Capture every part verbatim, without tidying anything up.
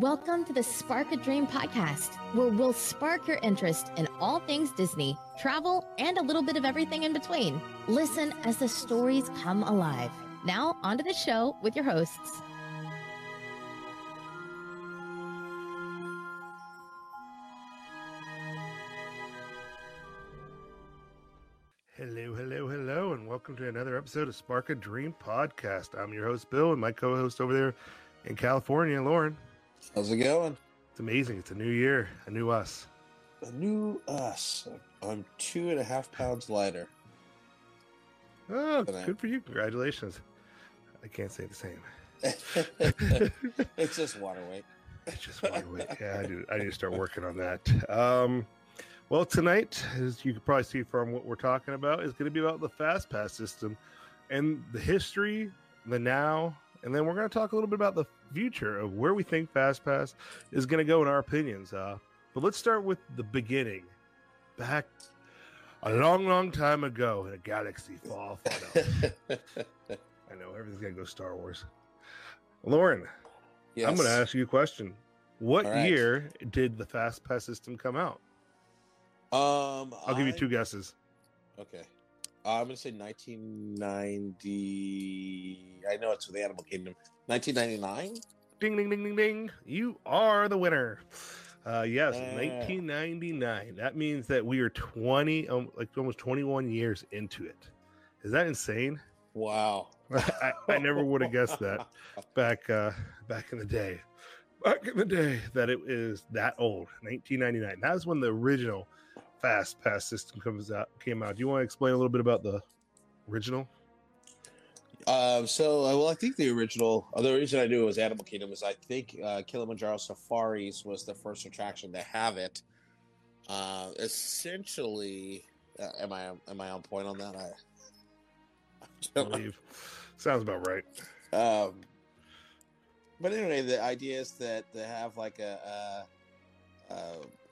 Welcome to the Spark a Dream Podcast, where we'll spark your interest in all things Disney, travel, and a little bit of everything in between. Listen as the stories come alive. Now, onto the show with your hosts. Hello, hello, hello, and welcome to another episode of Spark a Dream Podcast. I'm your host, Bill, and my co-host over there in California, Lauren. How's it going? It's amazing. It's a new year. A new us. A new us. I'm two and a half pounds lighter. Oh, good I... for you. Congratulations. I can't say the same. It's just water weight. It's just water weight. Yeah, I, do. I need to start working on that. Um, well, tonight, as you can probably see from what we're talking about, is going to be about the FastPass system and the history, the now, and then we're going to talk a little bit about the future of where we think FastPass is going to go in our opinions. Uh, but let's start with the beginning. Back a long, long time ago in a galaxy far, far out. I know everything's going to go Star Wars. Lauren, yes. I'm going to ask you a question. What right. year did the FastPass system come out? Um, I'll I... give you two guesses. Okay. Uh, I'm going to say nineteen ninety. I know it's with Animal Kingdom. nineteen ninety-nine? Ding, ding, ding, ding, ding. You are the winner. Uh, yes, uh, nineteen ninety-nine. That means that we are twenty, um, like almost twenty-one years into it. Is that insane? Wow. I, I never would have guessed that back uh, back in the day. Back in the day that it is that old, nineteen ninety-nine. That was when the original FastPass system comes out came out. Do you want to explain a little bit about the original? Uh, so, uh, well, I think the original, uh, the reason I knew it was Animal Kingdom is I think uh, Kilimanjaro Safaris was the first attraction to have it. Uh, essentially, uh, am I am I on point on that? I, I don't believe. Sounds about right. Um, but anyway, the idea is that they have like a. a, a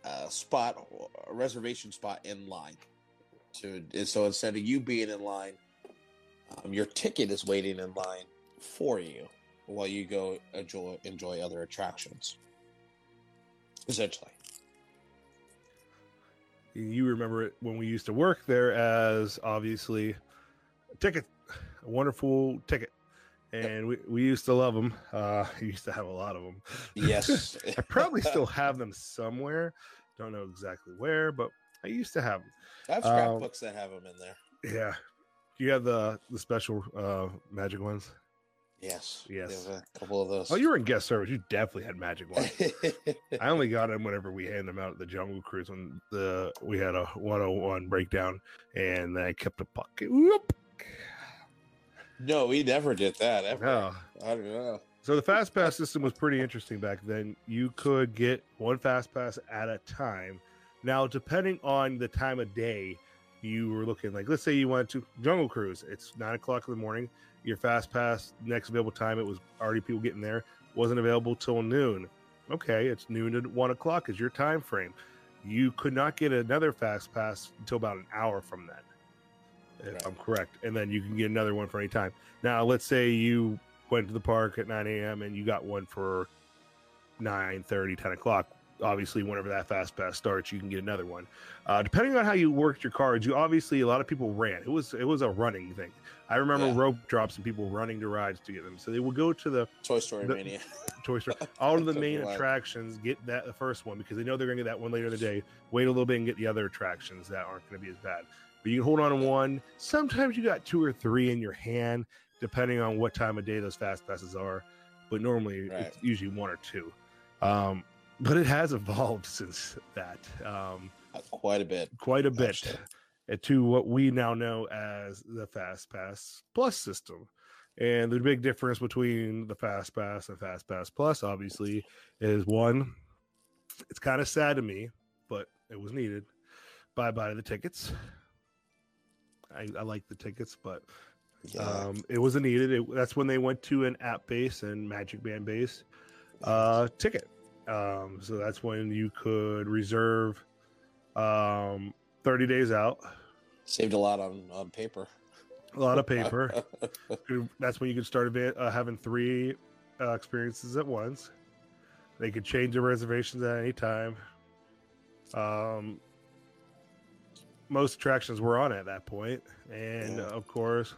A spot, a reservation spot in line. So, so instead of you being in line, um, your ticket is waiting in line for you while you go enjoy enjoy other attractions. Essentially, you remember it when we used to work there as obviously a ticket, a wonderful ticket. And we, we used to love them. Uh, I used to have a lot of them. Yes. I probably still have them somewhere. Don't know exactly where, but I used to have them. I have scrapbooks um, that have them in there. Yeah. Do you have the, the special uh, magic ones? Yes. Yes. There's a couple of those. Oh, you were in guest service. You definitely had magic ones. I only got them whenever we hand them out at the Jungle Cruise when the we had a one oh one breakdown, and I kept a pocket. Whoop. No, we never did that ever. No. I don't know. So the FastPass system was pretty interesting back then. You could get one FastPass at a time. Now, depending on the time of day you were looking, like let's say you went to Jungle Cruise, it's nine o'clock in the morning. Your FastPass next available time, it was already people getting there, wasn't available till noon. Okay, it's noon to one o'clock is your time frame. You could not get another FastPass until about an hour from that. If right. I'm correct, and then you can get another one for any time. Now, let's say you went to the park at nine a.m. and you got one for nine thirty, ten o'clock. Obviously, whenever that fast pass starts, you can get another one. Uh, depending on how you worked your cards, you obviously a lot of people ran. It was it was a running thing. I remember yeah. rope drops and people running to rides to get them. So they would go to the Toy Story the, Mania, Toy Story, all of the main attractions, get that the first one because they know they're going to get that one later in the day. Wait a little bit and get the other attractions that aren't going to be as bad. But you can hold on to one. Sometimes you got two or three in your hand, depending on what time of day those fast passes are. But normally right. it's usually one or two. Um, but it has evolved since that. Um, quite a bit. Quite a bit Actually. To what we now know as the FastPass Plus system. And the big difference between the FastPass and FastPass Plus, obviously, is one, it's kind of sad to me, but it was needed. Bye-bye to the tickets. I, I like the tickets, but yeah. um, it wasn't needed. It, that's when they went to an app base and Magic Band base uh, ticket. Um, so that's when you could reserve um, thirty days out. Saved a lot on, on paper. A lot of paper. That's when you could start uh, having three uh, experiences at once. They could change their reservations at any time. Um, most attractions were on at that point. And yeah. of course,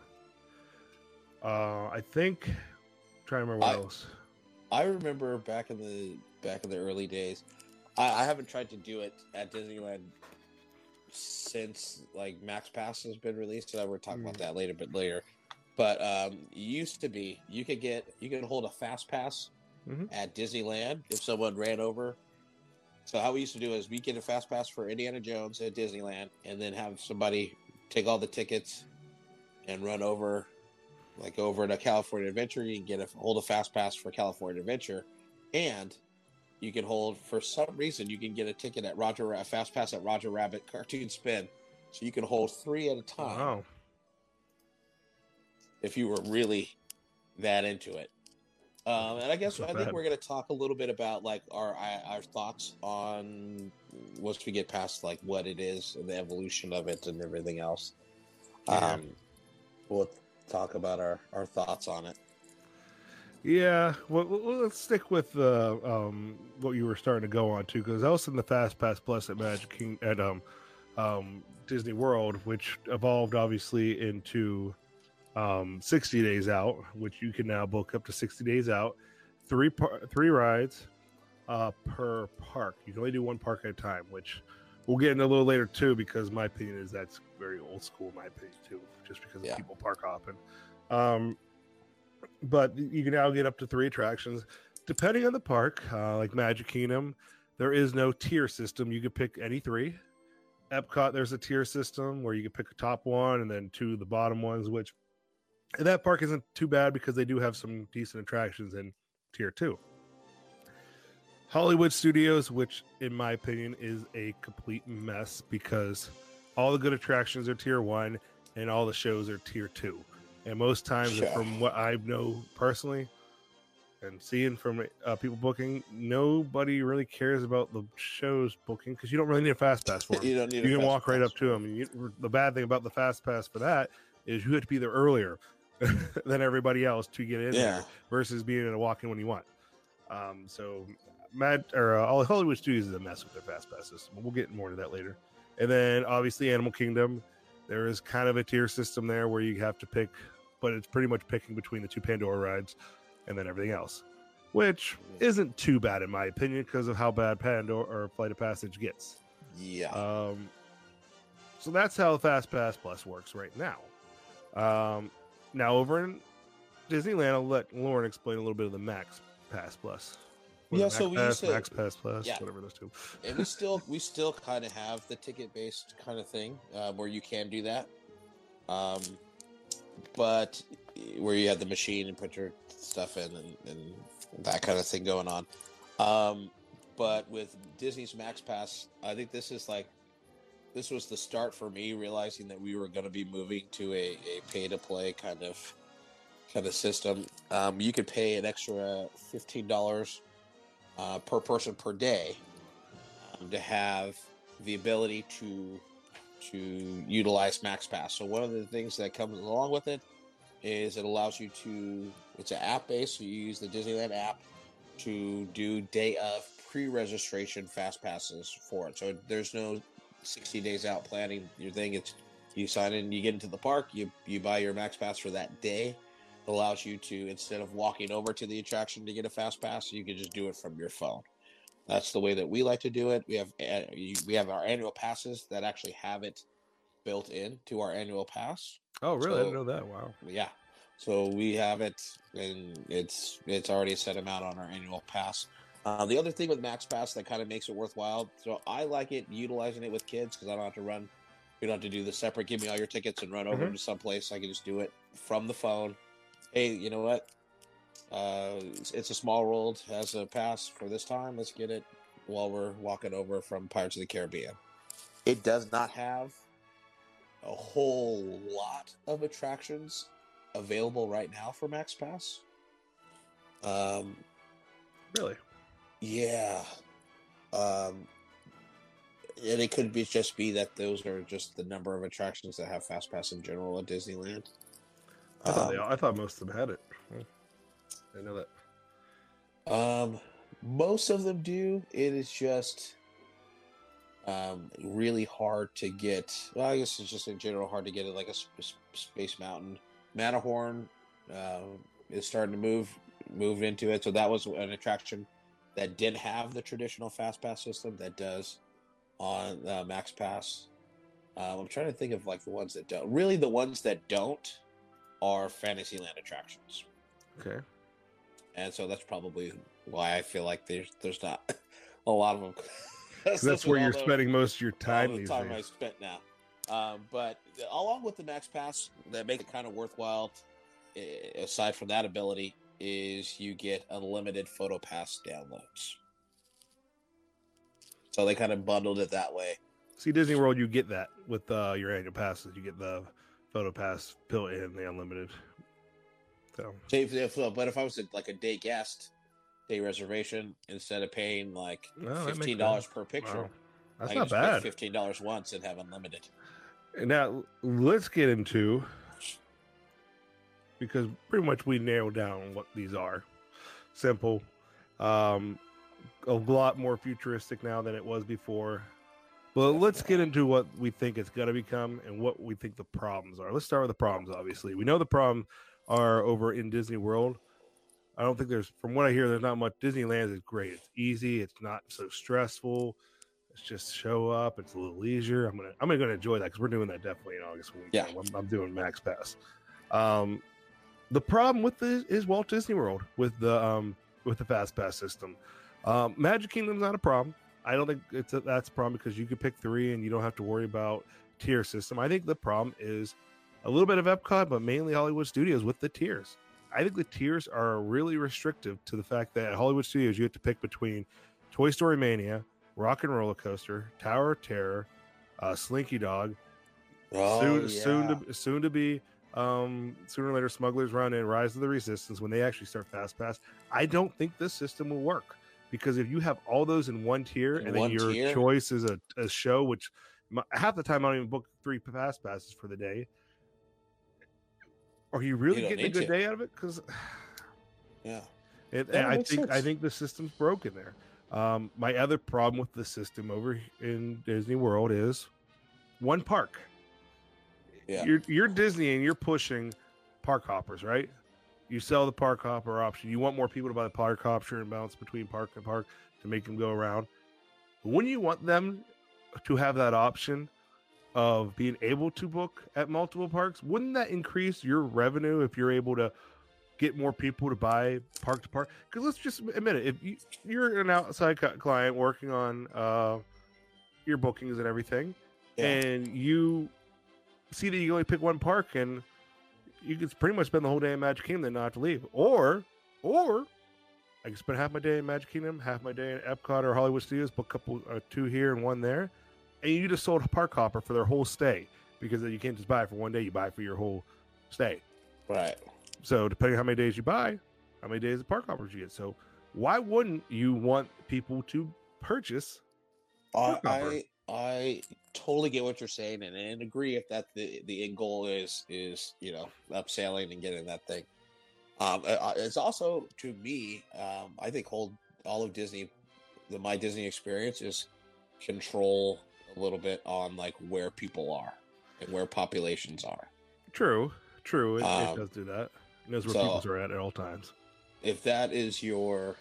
uh, I think, I'm trying to remember what I, else. I remember back in the back in the early days, I, I haven't tried to do it at Disneyland since like MaxPass has been released, and so we're talking mm. about that later, but later. But um, used to be you could get you could hold a FastPass mm-hmm. at Disneyland if someone ran over. So how we used to do is we get a FastPass for Indiana Jones at Disneyland, and then have somebody take all the tickets and run over, like over to California Adventure. You can get a hold a FastPass for California Adventure, and you can hold for some reason you can get a ticket at Roger a FastPass at Roger Rabbit Cartoon Spin, so you can hold three at a time. Wow. If you were really that into it. Um, and I guess Not I bad. think we're going to talk a little bit about like our our thoughts on once we get past like what it is and the evolution of it and everything else. Yeah. Um, we'll talk about our, our thoughts on it. Yeah, well, let's stick with uh, um, what you were starting to go on to, because I was in the FastPass Plus at Magic King at um, um, Disney World, which evolved obviously into. Um, sixty days out, which you can now book up to sixty days out, three par- three rides uh, per park. You can only do one park at a time, which we'll get into a little later too, because my opinion is that's very old school, in my opinion too, just because yeah. of people park hopping. Um, but you can now get up to three attractions, depending on the park. Uh, like Magic Kingdom, there is no tier system. You can pick any three. Epcot, there's a tier system where you can pick a top one and then two of the bottom ones, which and that park isn't too bad because they do have some decent attractions in tier two. Hollywood Studios, which in my opinion is a complete mess because all the good attractions are tier one and all the shows are tier two. And most times yeah. from what I know personally and seeing from uh, people booking, nobody really cares about the shows booking because you don't really need a fast pass for them. you don't need you a can walk pass. right up to them. And you, the bad thing about the fast pass for that is you have to be there earlier than everybody else to get in yeah. there versus being able to walk in when you want. Um, so Mad or uh, Hollywood Studios is a mess with their fast pass system. We'll get more to that later. And then obviously Animal Kingdom, there is kind of a tier system there where you have to pick, but it's pretty much picking between the two Pandora rides and then everything else, which isn't too bad in my opinion because of how bad Pandora or Flight of Passage gets. Yeah. Um, so that's how FastPass Plus works right now. Um, now over in Disneyland, I'll let Lauren explain a little bit of the Max Pass Plus. Yeah, Max so we Pass, used to, Max Pass Plus, yeah. whatever those two. And we still we still kind of have the ticket based kind of thing uh, where you can do that, um, but where you have the machine and put your stuff in and, and that kind of thing going on. Um, but with Disney's Max Pass, I think this is like. This was the start for me realizing that we were going to be moving to a, a pay-to-play kind of kind of system. Um, you could pay an extra fifteen dollars uh, per person per day um, to have the ability to to utilize MaxPass. So one of the things that comes along with it is it allows you to, it's an app-based, so you use the Disneyland app to do day of pre-registration fast passes for it. So there's no sixty days out planning your thing. It's you sign in, you get into the park, you you buy your Max Pass for that day. It allows you to, instead of walking over to the attraction to get a fast pass, you can just do it from your phone. That's the way that we like to do it. We have we have our annual passes that actually have it built in to our annual pass. Oh, really? So, I didn't know that. Wow. Yeah. So we have it, and it's it's already a set amount on our annual pass. Uh, the other thing with MaxPass that kind of makes it worthwhile, so I like it utilizing it with kids because I don't have to run. We don't have to do the separate, give me all your tickets and run over mm-hmm. to someplace. I can just do it from the phone. Hey, you know what? Uh, it's, it's a small world, has a pass for this time. Let's get it while we're walking over from Pirates of the Caribbean. It does not have a whole lot of attractions available right now for MaxPass. Um, really? Yeah, um, and it could be just be that those are just the number of attractions that have FastPass in general at Disneyland. I thought, um, they all, I thought most of them had it. I know that. Um, Most of them do. It is just um, really hard to get. Well, I guess it's just in general hard to get it, like a sp- Space Mountain. Matterhorn uh, is starting to move move into it. So that was an attraction that did have the traditional FastPass system that does on uh, MaxPass. Um, I'm trying to think of like the ones that don't. Really, the ones that don't are Fantasyland attractions. Okay. And so that's probably why I feel like there's there's not a lot of them. that's, that's where you're those, spending most of your time. All the time days. I spent now, um, but along with the MaxPass, that make it kind of worthwhile. Aside from that ability, is you get unlimited PhotoPass downloads. So they kind of bundled it that way. See, Disney World, you get that with uh, your annual passes. You get the PhotoPass pill and the unlimited. So, so if, if, but if I was a, like a day guest, day reservation, instead of paying like no, fifteen dollars per picture, wow. that's I not bad. Fifteen dollars once and have unlimited. And now let's get into, because pretty much we narrowed down what these are. Simple, um, a lot more futuristic now than it was before. But let's get into what we think it's going to become and what we think the problems are. Let's start with the problems. Obviously, we know the problem. Are over in Disney World. I don't think there's, from what I hear, there's not much. Disneyland is great. It's easy. It's not so stressful. It's just show up. It's a little leisure. I'm gonna I'm gonna enjoy that because we're doing that definitely in August when we yeah. I'm, I'm doing MaxPass. Um, the problem with this is Walt Disney World with the um with the FastPass system. Um, Magic Kingdom's not a problem. I don't think it's a, that's a problem because you could pick three and you don't have to worry about tier system. I think the problem is a little bit of Epcot, but mainly Hollywood Studios with the tiers. I think the tiers are really restrictive to the fact that at Hollywood Studios, you have to pick between Toy Story Mania, Rock and Roller Coaster, Tower of Terror, uh, Slinky Dog, oh, soon, yeah. soon to soon to be, um, sooner or later, Smugglers Run and Rise of the Resistance when they actually start FastPass. I don't think this system will work because if you have all those in one tier in and one then your tier? choice is a, a show, which my, half the time I don't even book three FastPasses for the day. Are you really you getting a good to. day out of it? Because yeah, it, I think sense. I think the system's broken there. Um, my other problem with the system over in Disney World is one park. Yeah, you're, you're Disney and you're pushing park hoppers, right? You sell the park hopper option. You want more people to buy the park hopper and bounce between park and park to make them go around. But wouldn't you want them to have that option of being able to book at multiple parks? Wouldn't that increase your revenue if you're able to get more people to buy park to park? Because let's just admit it, if you, you're an outside client working on uh, your bookings and everything, yeah. and you see that you only pick one park and you can pretty much spend the whole day in Magic Kingdom and not have to leave. Or, or I can spend half my day in Magic Kingdom, half my day in Epcot or Hollywood Studios, book a couple, uh, two here and one there. And you just sold a park hopper for their whole stay because you can't just buy it for one day. You buy it for your whole stay. Right. So depending on how many days you buy, how many days of park hoppers you get. So why wouldn't you want people to purchase park I, hopper? I I totally get what you're saying and, and agree if that the, the end goal is, is, you know, upselling and getting that thing. Um, it's also, to me, um, I think hold all of Disney, the My Disney Experience is control a little bit on like where people are and where populations are. True, true. It, um, it does do that. It knows where so people are at at all times. If that is your,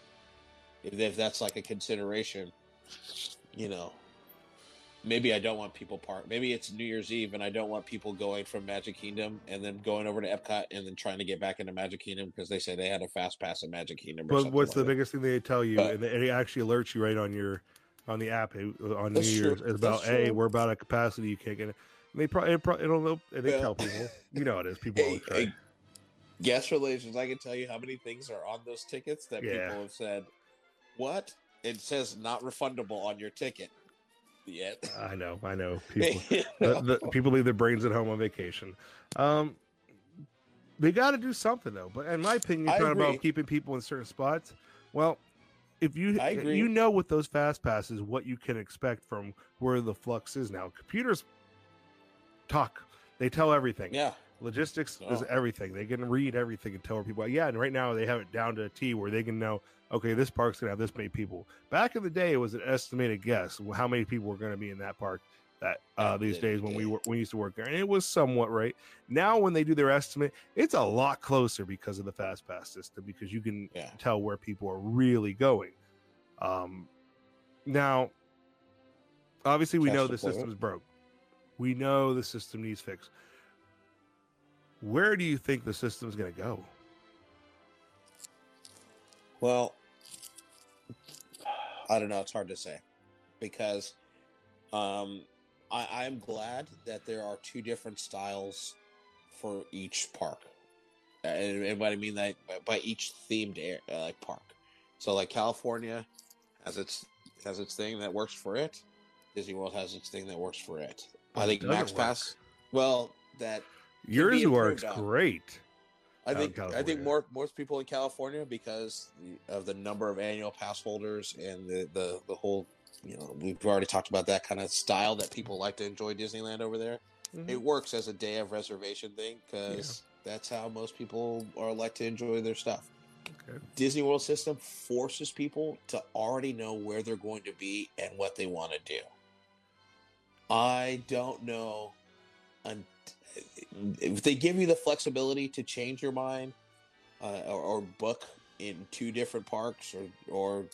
if, if that's like a consideration, you know, maybe I don't want people park. Maybe it's New Year's Eve and I don't want people going from Magic Kingdom and then going over to Epcot and then trying to get back into Magic Kingdom because they say they had a fast pass at Magic Kingdom. Or but what's like the that. biggest thing they tell you? But, and it actually alerts you right on your. On the app on New Year's, it's about hey, we're about at capacity. You can't get it. And they probably it probably it'll know. They yeah. tell people, you know, how it is people. Hey, hey, guest relations. I can tell you how many things are on those tickets that yeah. people have said. What it says not refundable on your ticket. Yet I know, I know. People, no. the, the, people leave their brains at home on vacation. Um, they got to do something though. But in my opinion, it's not about keeping people in certain spots. Well. If you I agree. You know with those fast passes what you can expect from where the flux is now. Computers talk; they tell everything. Yeah, Logistics oh. is everything. They can read everything and tell people. Yeah, and right now they have it down to a T where they can know, okay, this park's going to have this many people. Back in the day, it was an estimated guess how many people were going to be in that park that uh, these days when we were, we used to work there. And it was somewhat right. Now when they do their estimate, it's a lot closer because of the FastPass system, because you can yeah. tell where people are really going. Um, now, obviously, we Cash know the support. system's broke. We know the system needs fixed. Where do you think the system's going to go? Well, I don't know. It's hard to say, because um, I, I'm glad that there are two different styles for each park. And, and what I mean that by, by each themed air, uh, like park. So like California has its has its thing that works for it. Disney World has its thing that works for it. Well, I think MaxPass. Well, that yours works on. great. I think I think more more people in California, because of the number of annual pass holders and the, the, the whole, you know, we've already talked about that kind of style that people like to enjoy Disneyland over there. Mm-hmm. It works as a day of reservation thing, because yeah. that's how most people are like to enjoy their stuff. Okay. Disney World system forces people to already know where they're going to be and what they want to do. I don't know. If they give you the flexibility to change your mind uh, or, or book in two different parks, or, or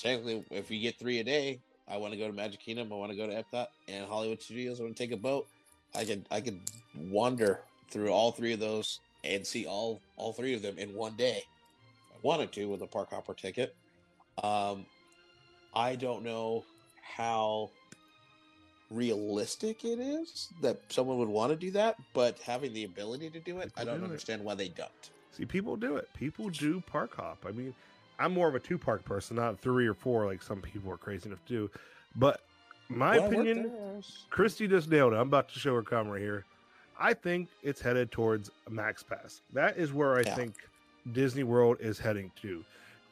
technically if you get three a day, I want to go to Magic Kingdom, I want to go to Epcot and Hollywood Studios, I want to take a boat. I could I could wander through all three of those and see all, all three of them in one day. I wanted to with a park hopper ticket. Um, I don't know how realistic it is that someone would want to do that, but having the ability to do it, people I don't do understand it. Why they don't. See, people do it. People do park hop. I mean, I'm more of a two park person, not three or four like some people are crazy enough to do. But my well, opinion, Christy just nailed it. I'm about to show her camera here. I think it's headed towards MaxPass. That is where I yeah. think Disney World is heading to.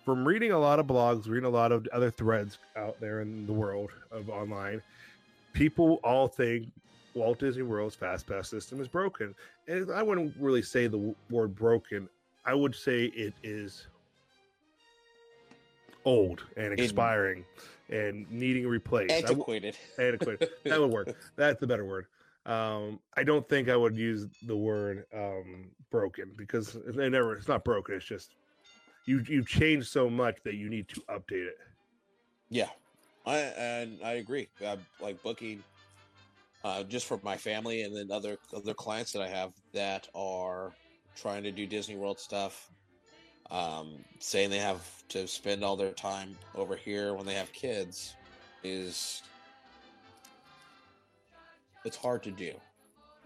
From reading a lot of blogs, reading a lot of other threads out there in the world of online, people all think Walt Disney World's FastPass system is broken. And I wouldn't really say the word broken. I would say it is old and expiring it, and needing replaced. Antiquated. I, antiquated. That would work. That's the better word. Um, I don't think I would use the word um, broken, because they never. It's not broken. It's just you you changed so much that you need to update it. Yeah. I and I agree. I'm like booking uh, just for my family and then other other clients that I have that are trying to do Disney World stuff, um, saying they have to spend all their time over here when they have kids is it's hard to do.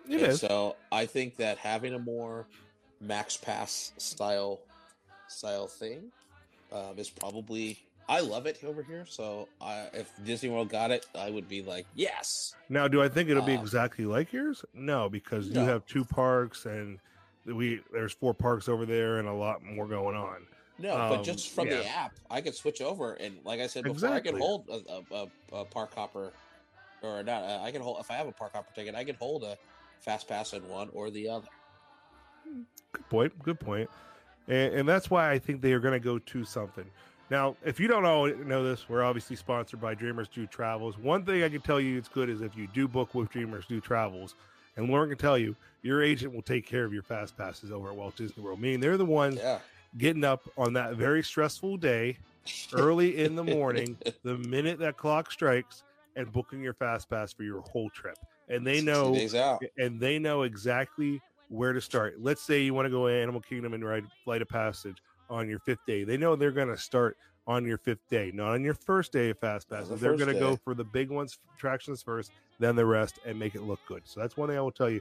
It is. So I think that having a more MaxPass style style thing um, is probably. I love it over here, so I, if Disney World got it, I would be like, yes. Now, do I think it'll be um, exactly like yours? No, because no. you have two parks, and we there's four parks over there, and a lot more going on. No, um, but just from yeah. the app, I could switch over, and like I said before, exactly. I could hold a, a, a park hopper, or not. I could hold if I have a park hopper ticket, I could hold a fast pass in one or the other. Good point. Good point, and, and that's why I think they are going to go to something. Now, if you don't all know this, we're obviously sponsored by Dreamers Do Travels. One thing I can tell you it's good is if you do book with Dreamers Do Travels, and Lauren can tell you, your agent will take care of your fast passes over at Walt Disney World. Meaning they're the ones yeah. getting up on that very stressful day, early in the morning, the minute that clock strikes, and booking your fast pass for your whole trip. And they know, and they know exactly where to start. Let's say you want to go to Animal Kingdom and ride Flight of Passage on your fifth day. They know they're going to start on your fifth day, not on your first day of fast passes. The they're going to go for the big ones, attractions first, then the rest, and make it look good. So that's one thing I will tell you.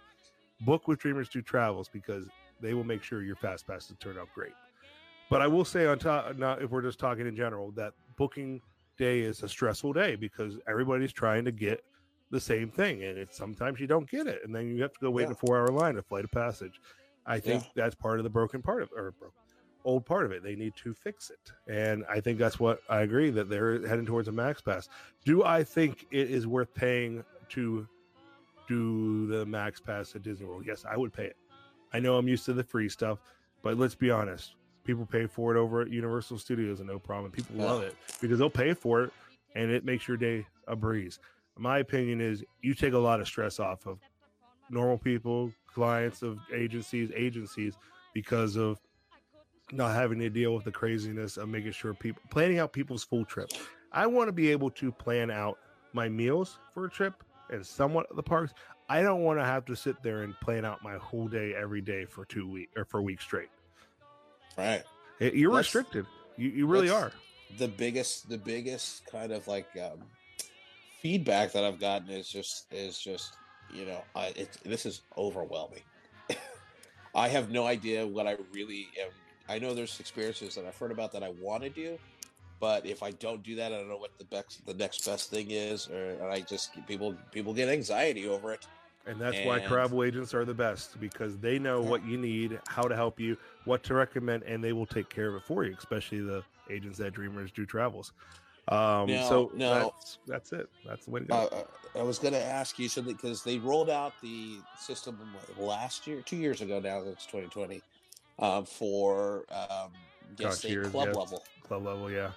Book with Dreamers Do Travels, because they will make sure your fast passes turn out great. But I will say on top, not if we're just talking in general, that booking day is a stressful day because everybody's trying to get the same thing, and it's sometimes you don't get it, and then you have to go wait yeah. in a four-hour line to Flight of Passage. I think yeah. that's part of the broken part of or broken old part of it. They need to fix it, and I think that's what I agree that they're heading towards a MaxPass. Do I think it is worth paying to do the MaxPass at Disney World? Yes, I would pay it. I know I'm used to the free stuff, but let's be honest. People pay for it over at Universal Studios and no problem. People love it because they'll pay for it, and it makes your day a breeze. My opinion is you take a lot of stress off of normal people, clients of agencies, agencies, because of not having to deal with the craziness of making sure people, planning out people's full trip. I want to be able to plan out my meals for a trip and somewhat of the parks. I don't want to have to sit there and plan out my whole day every day for two weeks or for a week straight. Right. You're that's, restricted. You, you really are. The biggest, the biggest kind of like um, feedback that I've gotten is just, is just, you know, I, it's, this is overwhelming. I have no idea what I really am. I know there's experiences that I've heard about that I want to do, but if I don't do that, I don't know what the best, the next best thing is, or and I just people people get anxiety over it. And that's and, why travel agents are the best, because they know what you need, how to help you, what to recommend, and they will take care of it for you, especially the agents at Dreamers Do Travels. Um, no, so no. That's, that's it. That's the way to go. Uh, I was going to ask you something, because they rolled out the system last year, two years ago now, it's twenty twenty, um, for um, guest years, club yes, level. Club level, yeah.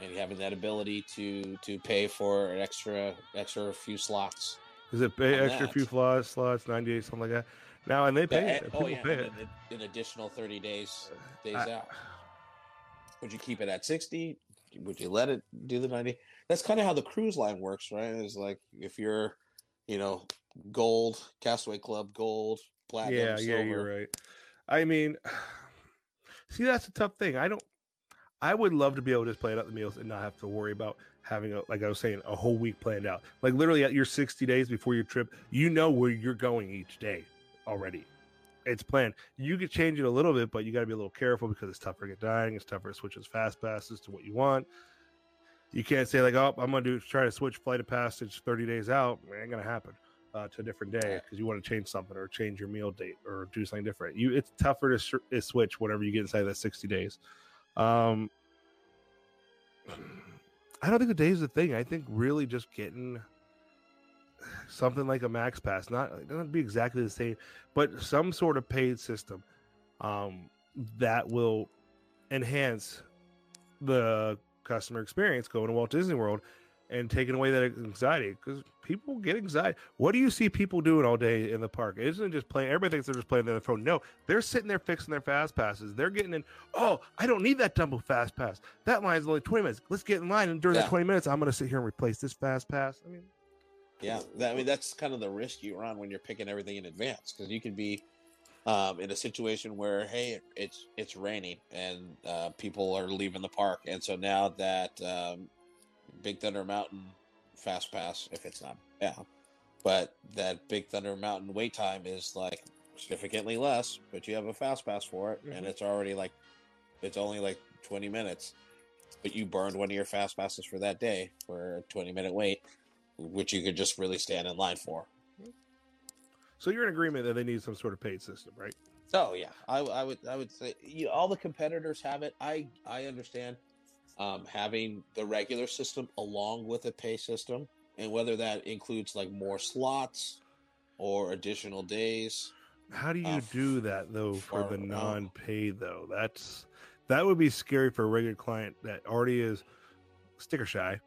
And having that ability to to pay for an extra, extra few slots. Is it pay extra that. few slots, slots, ninety-eight, something like that? Now, and they pay yeah, it. People oh, yeah. pay it. An, an additional thirty days days I, out. Would you keep it at sixty? Would you let it do the ninety? That's kind of how the cruise line works, right? It's like if you're, you know, gold, Castaway Club, gold, platinum, yeah, silver. Yeah, you're right. I mean, see, that's a tough thing. I don't. I would love to be able to just plan out the meals and not have to worry about having, a, like I was saying, a whole week planned out. Like literally at your sixty days before your trip, you know where you're going each day already. It's planned. You could change it a little bit, but you got to be a little careful because it's tougher to get dining. It's tougher to switch as fast passes to what you want. You can't say like, oh, I'm going to try to switch Flight of Passage thirty days out. It ain't going to happen uh, to a different day because you want to change something or change your meal date or do something different. You, It's tougher to, sh- to switch whenever you get inside that sixty days. Um, I don't think the day is the thing. I think really just getting something like a MaxPass, not it doesn't be exactly the same, but some sort of paid system um, that will enhance the customer experience going to Walt Disney World and taking away that anxiety, because people get anxiety. What do you see people doing all day in the park? It isn't just playing. Everybody thinks they're just playing on their phone. No, they're sitting there fixing their fast passes. They're getting in. Oh, I don't need that dumbo fast pass. That line's only twenty minutes. Let's get in line, and during yeah. the twenty minutes, I'm going to sit here and replace this fast pass. I mean, yeah, that, I mean that's kind of the risk you're on when you're picking everything in advance, because you could be um, in a situation where hey, it's it's raining and uh, people are leaving the park, and so now that um, Big Thunder Mountain fast pass, if it's not yeah but that Big Thunder Mountain wait time is like significantly less, but you have a fast pass for it, mm-hmm. and it's already like it's only like twenty minutes, but you burned one of your fast passes for that day for a twenty minute wait, which you could just really stand in line for. So you're in agreement that they need some sort of paid system, right? Oh yeah, I, I would I would say you, all the competitors have it. I I understand Um, having the regular system along with a pay system, and whether that includes like more slots or additional days. How do you uh, do that though for the non-pay though? That's that would be scary for a regular client that already is sticker shy.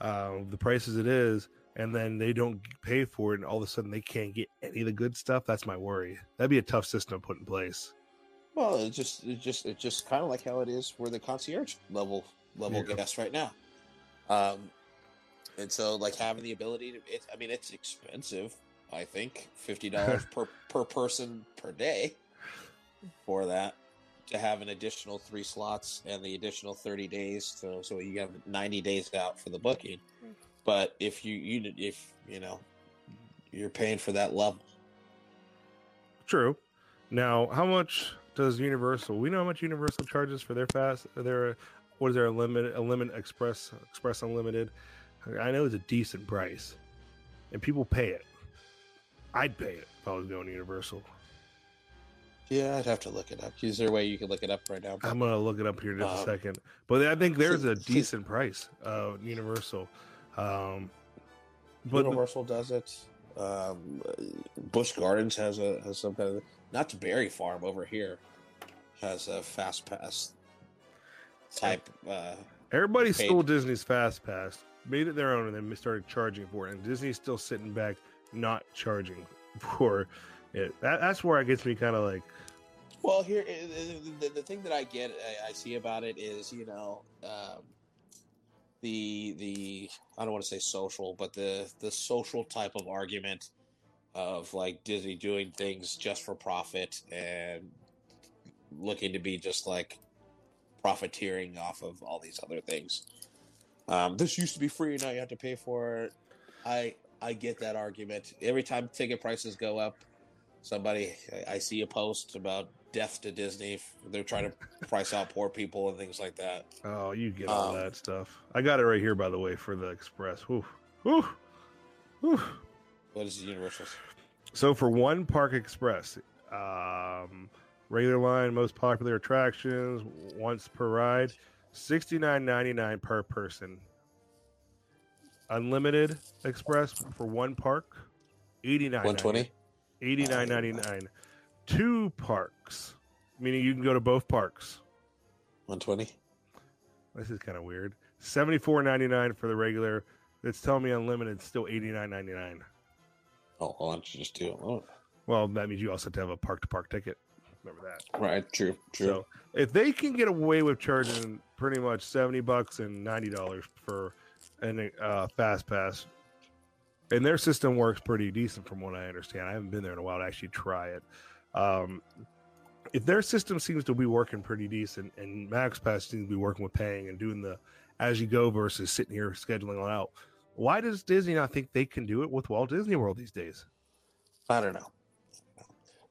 Uh, the price as it is, and then they don't pay for it, and all of a sudden they can't get any of the good stuff. That's my worry. That'd be a tough system to put in place. Well, it's just it just it's just kind of like how it is for the concierge level. level yeah. guests right now. Um, and so like having the ability to, it's, I mean, it's expensive, I think fifty dollars per, per person per day for that, to have an additional three slots and the additional thirty days. So, so you have ninety days out for the booking. But if you, you, if you know, you're paying for that level. True. Now, how much does Universal, we know how much Universal charges for their fast, their, what is there, a limit, a limit express, express unlimited? I know it's a decent price, and people pay it. I'd pay it if I was going to Universal. Yeah, I'd have to look it up. Is there a way you can look it up right now? I'm gonna look it up here in just um, a second. But I think there's a decent price of Universal. Um, but Universal does it. Um, Busch Gardens has a has some kind of not to Berry Farm over here has a FastPass type. Uh, Everybody stole Disney's FastPass, made it their own, and then started charging for it. And Disney's still sitting back, not charging for it. That, that's where it gets me kind of like. Well, here the, the thing that I get, I, I see about it is, you know, um, the the I don't want to say social, but the the social type of argument of like Disney doing things just for profit and looking to be just like profiteering off of all these other things. Um, this used to be free, now you have to pay for it. I I get that argument every time ticket prices go up. Somebody, I see a post about death to Disney. They're trying to price out poor people and things like that. Oh, you get all um, that stuff. I got it right here, by the way, for the Express. Whew. Whew. Whew. What is the Universal? So for one park Express, um, regular line, most popular attractions, once per ride, sixty-nine ninety-nine per person. Unlimited Express for one park, eighty-nine ninety-nine. one twenty eighty-nine ninety-nine. Two parks, meaning you can go to both parks. one twenty. This is kind of weird. seventy-four ninety-nine for the regular. That's telling me unlimited, still eighty-nine ninety-nine. Oh, why don't you just do it? Oh. Well, that means you also have to have a park to park ticket. Remember that. Right, true, true. So if they can get away with charging pretty much seventy bucks and ninety dollars for a uh, fast pass. And their system works pretty decent from what I understand. I haven't been there in a while to actually try it. Um, if their system seems to be working pretty decent, and MaxPass seems to be working with paying and doing the as you go versus sitting here scheduling it out, why does Disney not think they can do it with Walt Disney World these days? I don't know.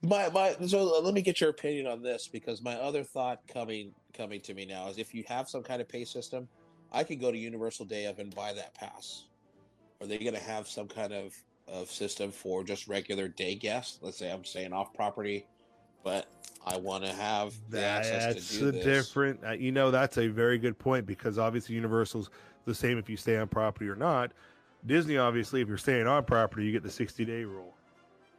My my. So let me get your opinion on this, because my other thought coming coming to me now is if you have some kind of pay system, I can go to Universal Day Up and buy that pass. Are they going to have some kind of, of system for just regular day guests? Let's say I'm staying off property, but I want to have the that's access to do this. That's different. Uh, you know, that's a very good point, because obviously Universal's the same if you stay on property or not. Disney, obviously, if you're staying on property, you get the sixty-day rule.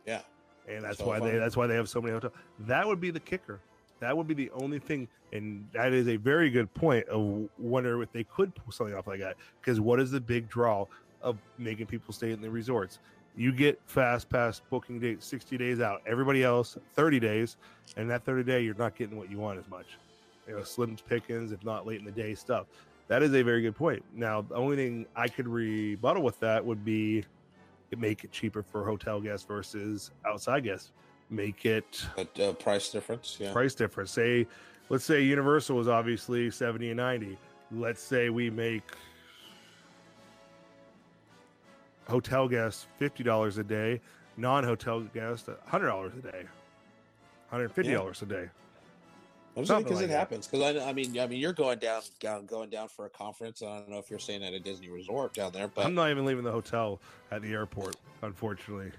Yeah. And that's so why fun. they that's why they have so many hotels. That would be the kicker. That would be the only thing, and that is a very good point of wonder if they could pull something off like that, because what is the big draw of making people stay in the resorts? You get fast pass booking date sixty days out, everybody else thirty days, and that thirty day you're not getting what you want as much, you know, slim pickings, if not late in the day stuff. That is a very good point. Now the only thing I could rebuttal with that would be make it cheaper for hotel guests versus outside guests. Make it a uh, price difference. Yeah, price difference. Say, let's say Universal was obviously seventy and ninety. Let's say we make hotel guests fifty dollars a day, non-hotel guests one hundred dollars a day, one hundred fifty dollars yeah. a day. I'm just because like it that. happens. Because I, I mean, I mean, you're going down, going down for a conference. I don't know if you're staying at a Disney resort down there, but I'm not even leaving the hotel at the airport, unfortunately.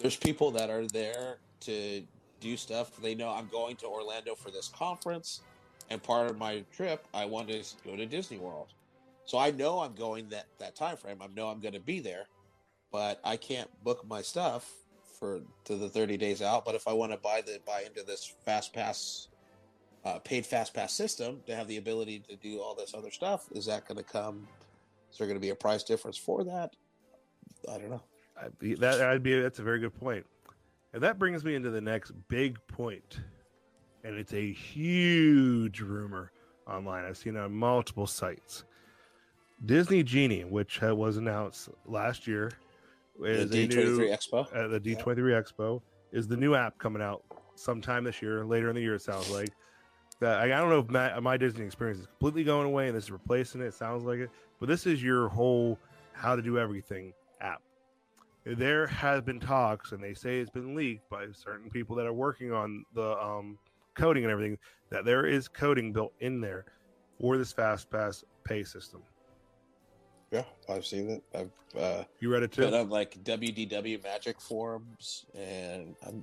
There's people that are there to do stuff. They know I'm going to Orlando for this conference, and part of my trip, I want to go to Disney World. So I know I'm going that, that time frame. I know I'm going to be there, but I can't book my stuff for to the thirty days out. But if I want to buy the buy into this fast pass, uh, paid fast pass system to have the ability to do all this other stuff, is that going to come? Is there going to be a price difference for that? I don't know. I'd be, that I'd be that's a very good point, and that brings me into the next big point, and it's a huge rumor online. I've seen it on multiple sites. Disney Genie, which was announced last year, is the D twenty-three Expo. Uh, the D twenty-three yeah. Expo is the new app coming out sometime this year, later in the year. It sounds like that. I don't know if my, my Disney Experience is completely going away and this is replacing it. It sounds like it, but this is your whole how to do everything app. There has been talks, and they say it's been leaked by certain people that are working on the um, coding and everything, that there is coding built in there for this fast pass pay system. Yeah, I've seen it. I've uh, you read it too. But I'm like W D W Magic forums, and I'm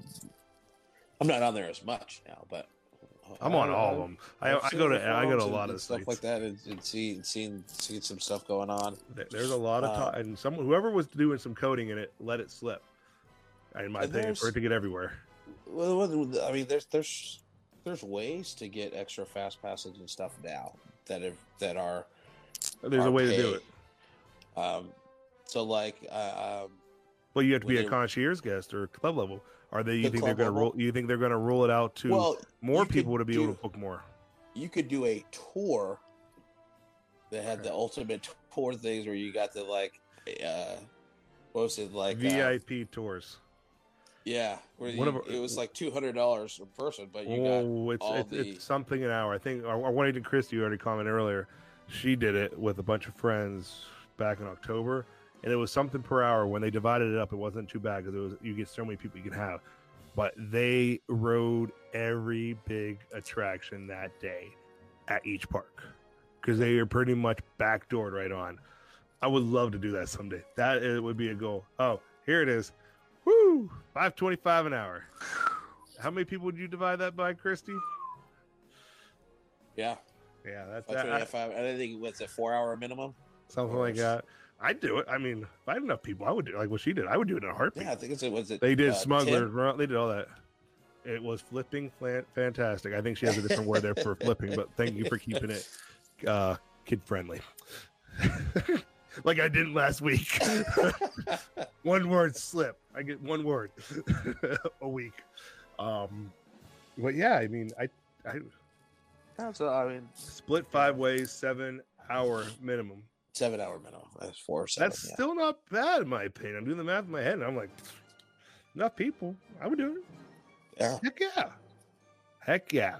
I'm not on there as much now, but I'm on I, all I, of them. I, I go to I go to a lot and, of stuff sites. like that, and, and see seeing seeing some stuff going on. There's a lot of um, talk, and someone whoever was doing some coding in it let it slip. in my and opinion, for it to get everywhere. Well, I mean, there's there's there's ways to get extra fast passage and stuff now that have that are. There's are a way paid. to do it. Um, so like, uh, um, well, you have to be a they, concierge guest or club level. Are they? You the think they're going to roll? You think they're going to roll it out to well, more people to be do, able to book more? You could do a tour. They had okay. the ultimate tour things where you got the like, uh, what was it like? V I P uh, tours. Yeah, where you, of, it was like two hundred dollars a person, but you oh, got it's, all it's, the it's something an hour. I think I wanted to. Christy already commented earlier. She did it with a bunch of friends back in October, and it was something per hour. When they divided it up, it wasn't too bad because it was you get so many people you can have. But they rode every big attraction that day at each park because they are pretty much backdoored right on. I would love to do that someday. That it would be a goal. Oh, here it is. Woo! five twenty-five an hour. How many people would you divide that by, Christy? Yeah. Yeah, that's that. I, I think it's a four-hour minimum. Something like that. I'd do it. I mean, if I had enough people, I would do it. Like what she did. I would do it in a heartbeat. Yeah, I think it's it was it. They did uh, Smugglers Run. They did all that. It was flipping flan- fantastic. I think she has a different word there for flipping, but thank you for keeping it uh, kid-friendly. Like I didn't last week. One word slip. I get one word a week. Um, but yeah, I mean, I, I, that's I mean, split five ways, seven hour minimum. Seven hour minimum. That's four. Seven, that's yeah. still not bad in my opinion. I'm doing the math in my head, and I'm like, enough people. I would do it. Yeah. Heck yeah. Heck yeah.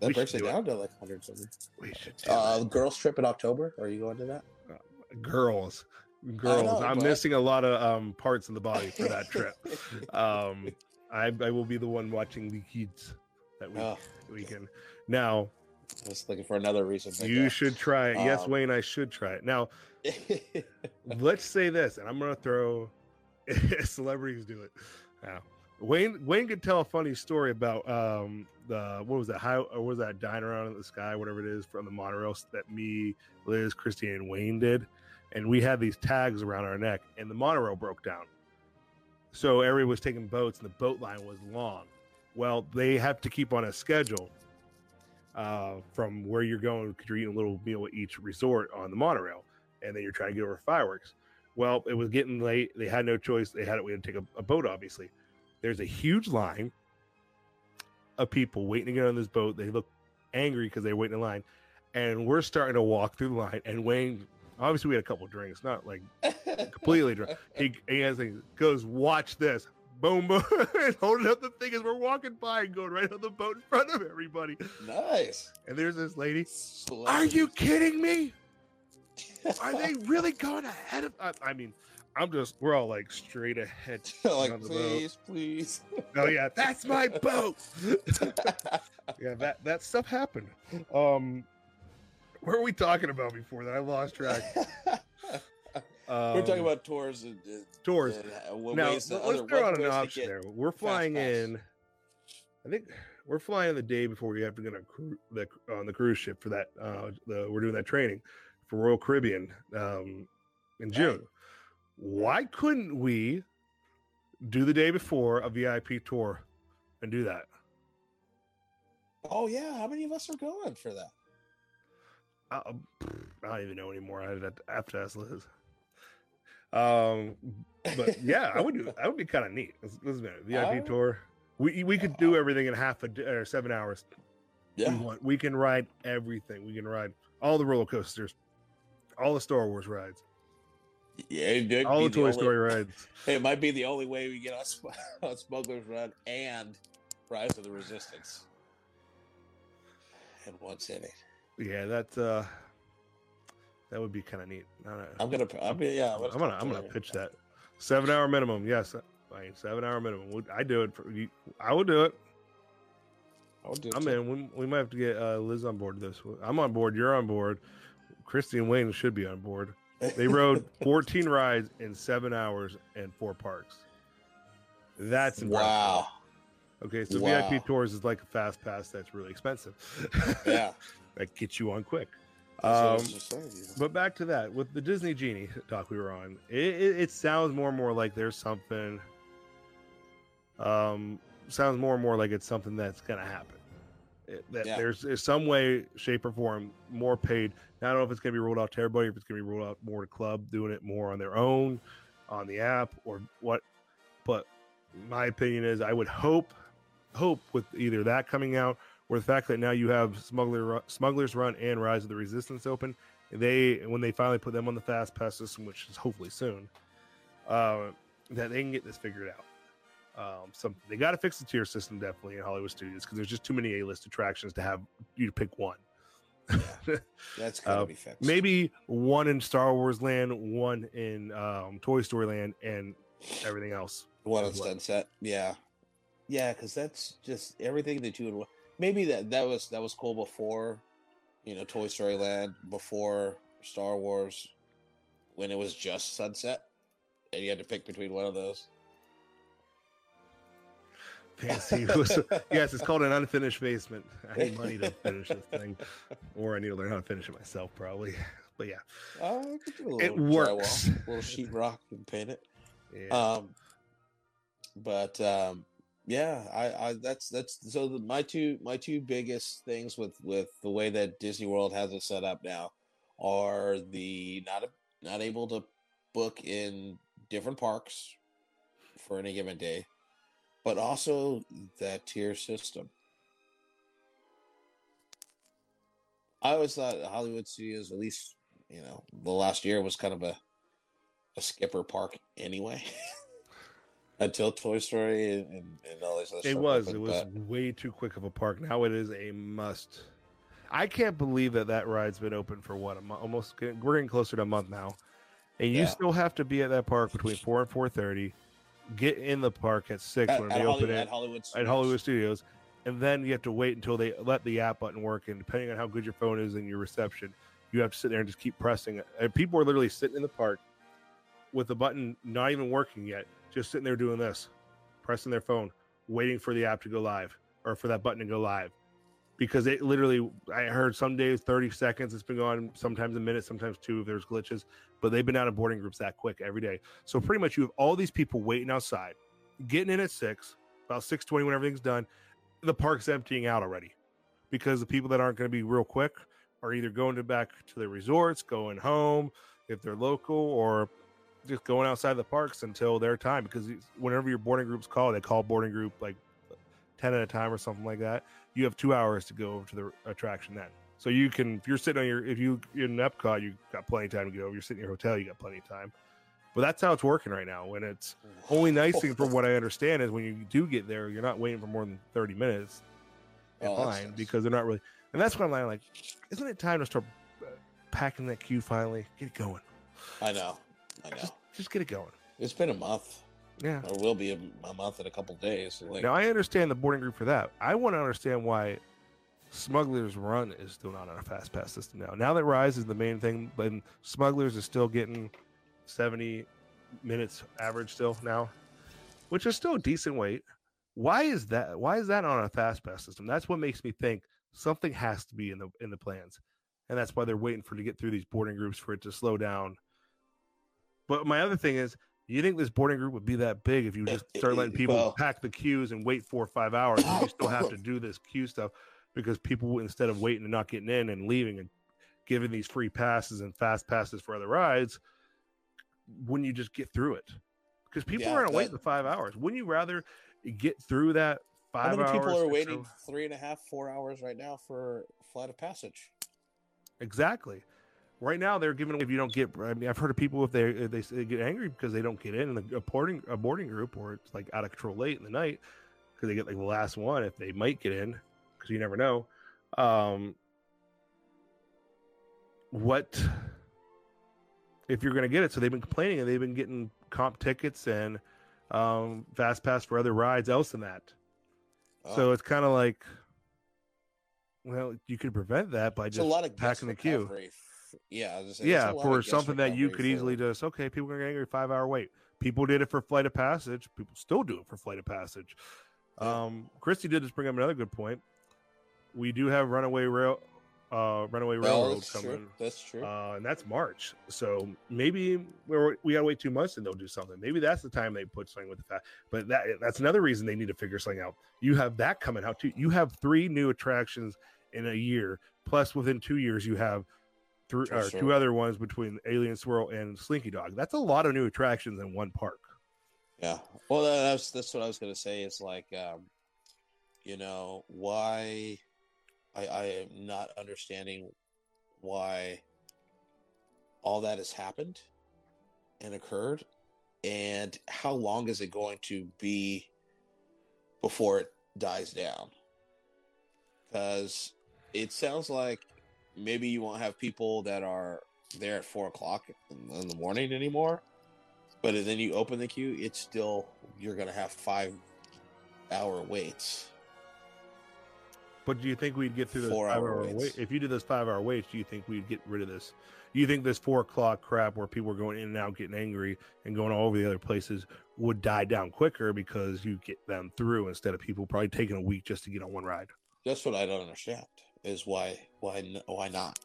That we breaks it do down it. to like hundred something. We should. Uh, girls trip in October. Are you going to that? Girls, girls. Know, I'm but... missing a lot of um, parts of the body for that trip. um, I, I will be the one watching the kids that week, oh, weekend. Now, just looking for another reason. Like you that. should try it. Um... Yes, Wayne, I should try it. Now, let's say this, and I'm going to throw celebrities do it. Now, Wayne, Wayne could tell a funny story about um, the what was that? How or was that diner out in the sky, whatever it is, from the monorail that me, Liz, Christine, and Wayne did. And we had these tags around our neck, and the monorail broke down. So everyone was taking boats, and the boat line was long. Well, they have to keep on a schedule uh, from where you're going because you're eating a little meal at each resort on the monorail, and then you're trying to get over fireworks. Well, it was getting late. They had no choice. They had it. We had to take a, a boat, obviously. There's a huge line of people waiting to get on this boat. They look angry because they're waiting in line, and we're starting to walk through the line, and Wayne... Obviously, we had a couple drinks, not like completely drunk. He, he has things, goes, watch this. Boom, boom. And holding up the thing as we're walking by and going right on the boat in front of everybody. Nice. And there's this lady. Slice. Are you kidding me? Are they really going ahead of us? I mean, I'm just, we're all like straight ahead. Like, on the please, boat. please. Oh, yeah. That's my boat. Yeah, that, that stuff happened. Um, What were we talking about before that? I lost track. um, we're talking about tours. And, uh, tours. And, uh, now, let's throw out an option there. We're flying in. I think we're flying the day before we have to get on, cru- the, on the cruise ship for that. Uh, the, we're doing that training for Royal Caribbean um, in June. Right. Why couldn't we do the day before a V I P tour and do that? Oh, yeah. How many of us are going for that? I don't even know anymore. I have to ask Liz. Um, but yeah, I would do. That would be kind of neat. Let's, let's be honest. V I P uh, tour. We we could uh, do everything in half a or seven hours. Yeah, we, want. we can ride everything. We can ride all the roller coasters, all the Star Wars rides. Yeah, it all the Toy Story rides. Hey, it might be the only way we get on Smugglers Run and Rise of the Resistance in one city. Yeah, that's uh, that would be kind of neat. No, no. I'm gonna, I'm gonna, yeah, I'm gonna, I'm gonna, I'm gonna pitch that seven hour minimum. Yes, I mean, seven hour minimum. I do it for you. I would do it. I would do it. I mean, we, we might have to get uh, Liz on board this. I'm on board. You're on board. Christy and Wayne should be on board. They rode fourteen rides in seven hours and four parks. That's incredible. Wow. Okay, so wow. V I P tours is like a fast pass that's really expensive. Yeah. That gets you on quick. Um, saying, yeah. But back to that. With the Disney Genie talk we were on, it, it, it sounds more and more like there's something um, sounds more and more like it's something that's going to happen. It, that yeah. there's, there's some way, shape, or form more paid. Now, I don't know if it's going to be rolled out to everybody, if it's going to be rolled out more to club, doing it more on their own, on the app, or what. But my opinion is, I would hope, hope with either that coming out or the fact that now you have Smuggler, Smugglers Run and Rise of the Resistance open. They, when they finally put them on the FastPass system, which is hopefully soon, uh, that they can get this figured out. Um, some they got to fix the tier system definitely in Hollywood Studios, because there's just too many A-list attractions to have you to pick one. Yeah, that's gotta uh, be fixed. Maybe one in Star Wars Land, one in um, Toy Story Land, and everything else. One on Sunset, yeah, yeah, because that's just everything that you would. Maybe that that was that was cool before, you know, Toy Story Land, before Star Wars, when it was just Sunset, and you had to pick between one of those. Fancy. Yes, it's called an unfinished basement. I need money to finish this thing, or I need to learn how to finish it myself, probably. But yeah, uh, it works. Drywall, little sheetrock and paint it. Yeah. Um, but um, yeah, I, I that's that's so the, my two my two biggest things with, with the way that Disney World has it set up now are the not not able to book in different parks for any given day. But also that tier system. I always thought Hollywood Studios, at least, you know, the last year was kind of a a skipper park anyway. Until Toy Story and, and, and all these other stuff. It was. It was way too quick of a park. Now it is a must. I can't believe that that ride's been open for what, a month? Almost, getting, we're getting closer to a month now. And you yeah. still have to be at that park between four and four thirty. Get in the park at six at, when they open it at Hollywood Studios. at Hollywood Studios, and then you have to wait until they let the app button work. And depending on how good your phone is and your reception, you have to sit there and just keep pressing it. And people are literally sitting in the park with the button not even working yet, just sitting there doing this, pressing their phone, waiting for the app to go live or for that button to go live. Because it literally, I heard some days thirty seconds, it's been gone, sometimes a minute, sometimes two if there's glitches, but they've been out of boarding groups that quick every day. So pretty much you have all these people waiting outside, getting in at six, about six twenty when everything's done, the park's emptying out already because the people that aren't going to be real quick are either going to back to their resorts, going home if they're local, or just going outside the parks until their time, because whenever your boarding groups call, they call boarding group like ten at a time or something like that. You have two hours to go over to the attraction then. So you can, if you're sitting on your, if you, you're in Epcot, you got plenty of time to get over. You're sitting in your hotel, you got plenty of time. But that's how it's working right now. And it's only nice thing from what I understand is when you do get there, you're not waiting for more than thirty minutes in oh, line because they're not really, and that's when I'm like, isn't it time to start packing that queue finally? Get it going. I know. I know. Just, just get it going. It's been a month. Yeah, it will be a, a month in a couple days. Like, now I understand the boarding group for that. I want to understand why Smugglers Run is still not on a fast pass system now. Now that Rise is the main thing, but Smugglers is still getting seventy minutes average still now, which is still a decent wait. Why is that? Why is that on a fast pass system? That's what makes me think something has to be in the in the plans, and that's why they're waiting for to get through these boarding groups for it to slow down. But my other thing is, you think this boarding group would be that big if you just start letting people well, pack the queues and wait four or five hours? And you still have to do this queue stuff because people, instead of waiting and not getting in and leaving and giving these free passes and fast passes for other rides, wouldn't you just get through it? Because people yeah, aren't waiting the five hours. Wouldn't you rather get through that five hours? How many hours people are waiting so? three and a half, four hours right now for Flight of Passage? Exactly. Right now, they're giving away if you don't get. I mean, I've heard of people if they if they, they get angry because they don't get in in a boarding a boarding group, or it's like out of control late in the night because they get like the last one if they might get in, because you never know. Um, what if you're going to get it? So they've been complaining and they've been getting comp tickets and um, fast pass for other rides else than that. Oh. So it's kind of like, well, you could prevent that by it's just packing the queue. Yeah, I was saying, yeah, for something that you could for. easily just okay. People are angry, five hour wait. People did it for Flight of Passage. People still do it for Flight of Passage. Yeah. Um, Christy did just bring up another good point. We do have Runaway Rail uh, Runaway Railroad that's coming. True. That's true. Uh, and that's March. So maybe we're, we got to wait two months and they'll do something. Maybe that's the time they put something with the fast. But that that's another reason they need to figure something out. You have that coming out too. You have three new attractions in a year. Plus, within two years, you have three or sure. two other ones between Alien Swirl and Slinky Dog. That's a lot of new attractions in one park. Yeah. Well, that's that's what I was going to say. It's like, um, you know, why I, I am not understanding why all that has happened and occurred, and how long is it going to be before it dies down? Because it sounds like maybe you won't have people that are there at four o'clock in the morning anymore. But then you open the queue, it's still, you're going to have five hour waits. But do you think we'd get through those four five hour, hour waits? Wait, if you did those five hour waits, do you think we'd get rid of this? Do you think this four o'clock crap where people are going in and out, getting angry and going all over the other places would die down quicker because you get them through instead of people probably taking a week just to get on one ride? That's what I don't understand is why, why, why not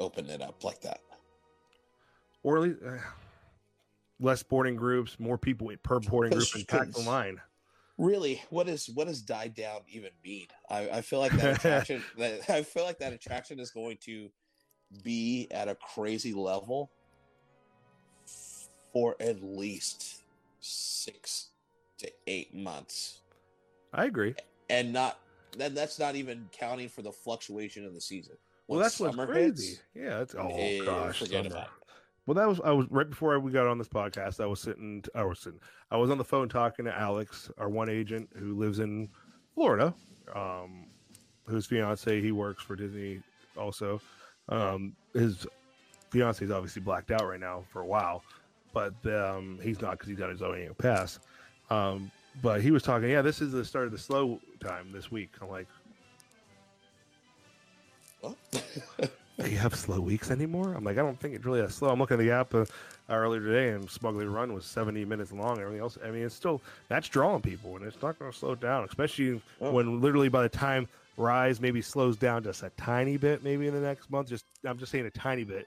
open it up like that? Or at least... Uh, less boarding groups, more people per boarding group, and pack the line. Really, what is what does "died down" even mean? I, I feel like that attraction. that, I feel like that attraction is going to be at a crazy level for at least six to eight months. I agree, and not that that's not even counting for the fluctuation of the season. When well, that's what's crazy. Hits, yeah, that's oh gosh, forget about it. Well, that was I was right before we got on this podcast. I was sitting, I was sitting, I was on the phone talking to Alex, our one agent who lives in Florida, um, whose fiance he works for Disney. Also, um, his fiance is obviously blacked out right now for a while, but um, he's not because he's got his own annual pass. Um, but he was talking, yeah, this is the start of the slow time this week. I'm like, what? Do you have slow weeks anymore? I'm like, I don't think it's really that slow. I'm looking at the app uh, earlier today, and Smugglers Run was seventy minutes long. Everything else, I mean, it's still that's drawing people, and it's not going to slow down, especially oh. when literally by the time Rise maybe slows down just a tiny bit, maybe in the next month. Just I'm just saying a tiny bit.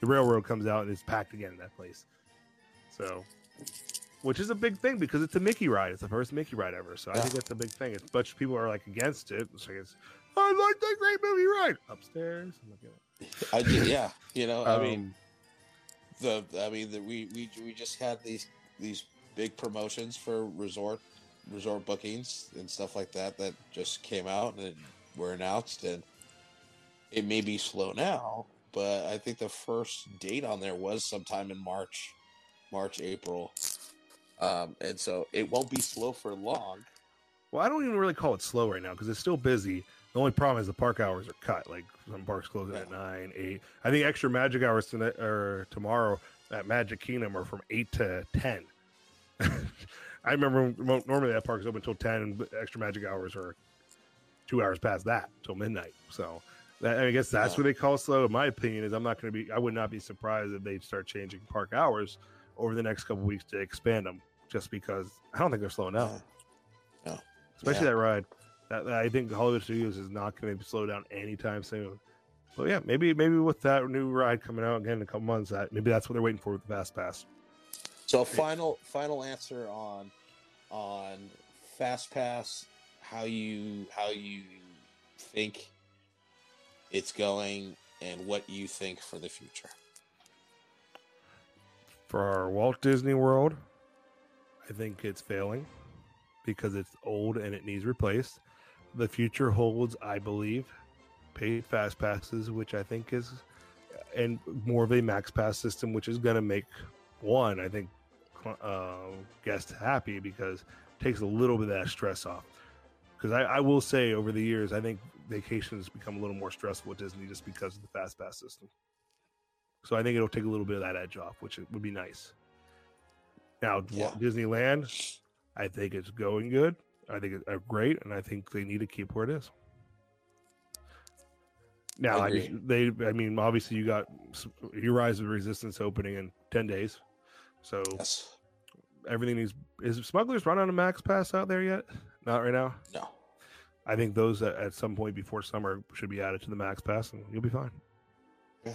The railroad comes out and it's packed again in that place. So, which is a big thing because it's a Mickey ride. It's the first Mickey ride ever, so I yeah. think that's a big thing. It's, a bunch of people are like against it. It's like it's oh, I like that great movie ride upstairs. I'm looking at it. I did, yeah. You know, I um, mean, the I mean, the, we we we just had these these big promotions for resort resort bookings and stuff like that that just came out and were announced, and it may be slow now, but I think the first date on there was sometime in March, March April, um, and so it won't be slow for long. Well, I don't even really call it slow right now because it's still busy. The only problem is the park hours are cut. Like some parks close yeah. at nine, eight. I think extra magic hours tonight or tomorrow at Magic Kingdom are from eight to ten. I remember normally that park is open until ten, but extra magic hours are two hours past that till midnight. So that, I guess that's yeah. what they call slow. In my opinion, is I'm not going to be. I would not be surprised if they start changing park hours over the next couple of weeks to expand them, just because I don't think they're slowing down. No, no. especially yeah. that ride. I think Hollywood Studios is not going to slow down anytime soon. So yeah, maybe maybe with that new ride coming out again in a couple months, that maybe that's what they're waiting for with the FastPass. So final final answer on on FastPass, how you how you think it's going, and what you think for the future. For our Walt Disney World, I think it's failing because it's old and it needs replaced. The future holds, I believe, paid fast passes, which I think is, and more of a max pass system, which is going to make one, I think, uh, guests happy because it takes a little bit of that stress off. Because I, I will say over the years, I think vacation has become a little more stressful at Disney just because of the fast pass system. So I think it'll take a little bit of that edge off, which would be nice. Now, yeah. Disneyland, I think it's going good. I think it's great, and I think they need to keep where it is. Now, I just, they, I mean, obviously you got your Rise of the Resistance opening in ten days. So yes. everything needs, is Smugglers Run on a Max Pass out there yet? Not right now? No. I think those uh, at some point before summer should be added to the Max Pass, and you'll be fine. Yeah,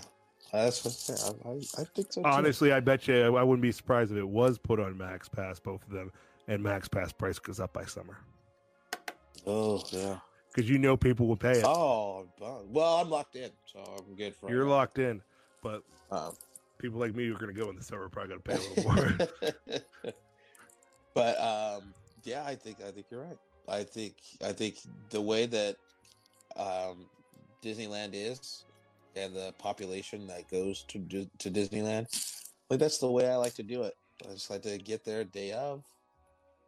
that's what I, I, I think so. Too. Honestly, I bet you I, I wouldn't be surprised if it was put on Max Pass, both of them, and Max Pass price goes up by summer. Oh yeah, because you know people will pay it. Oh well, I'm locked in, so I'm good for. You're locked in, but um, people like me who are going to go in the summer probably got to pay a little more. But um, yeah, I think I think you're right. I think I think the way that um, Disneyland is and the population that goes to to Disneyland, like that's the way I like to do it. I just like to get there day of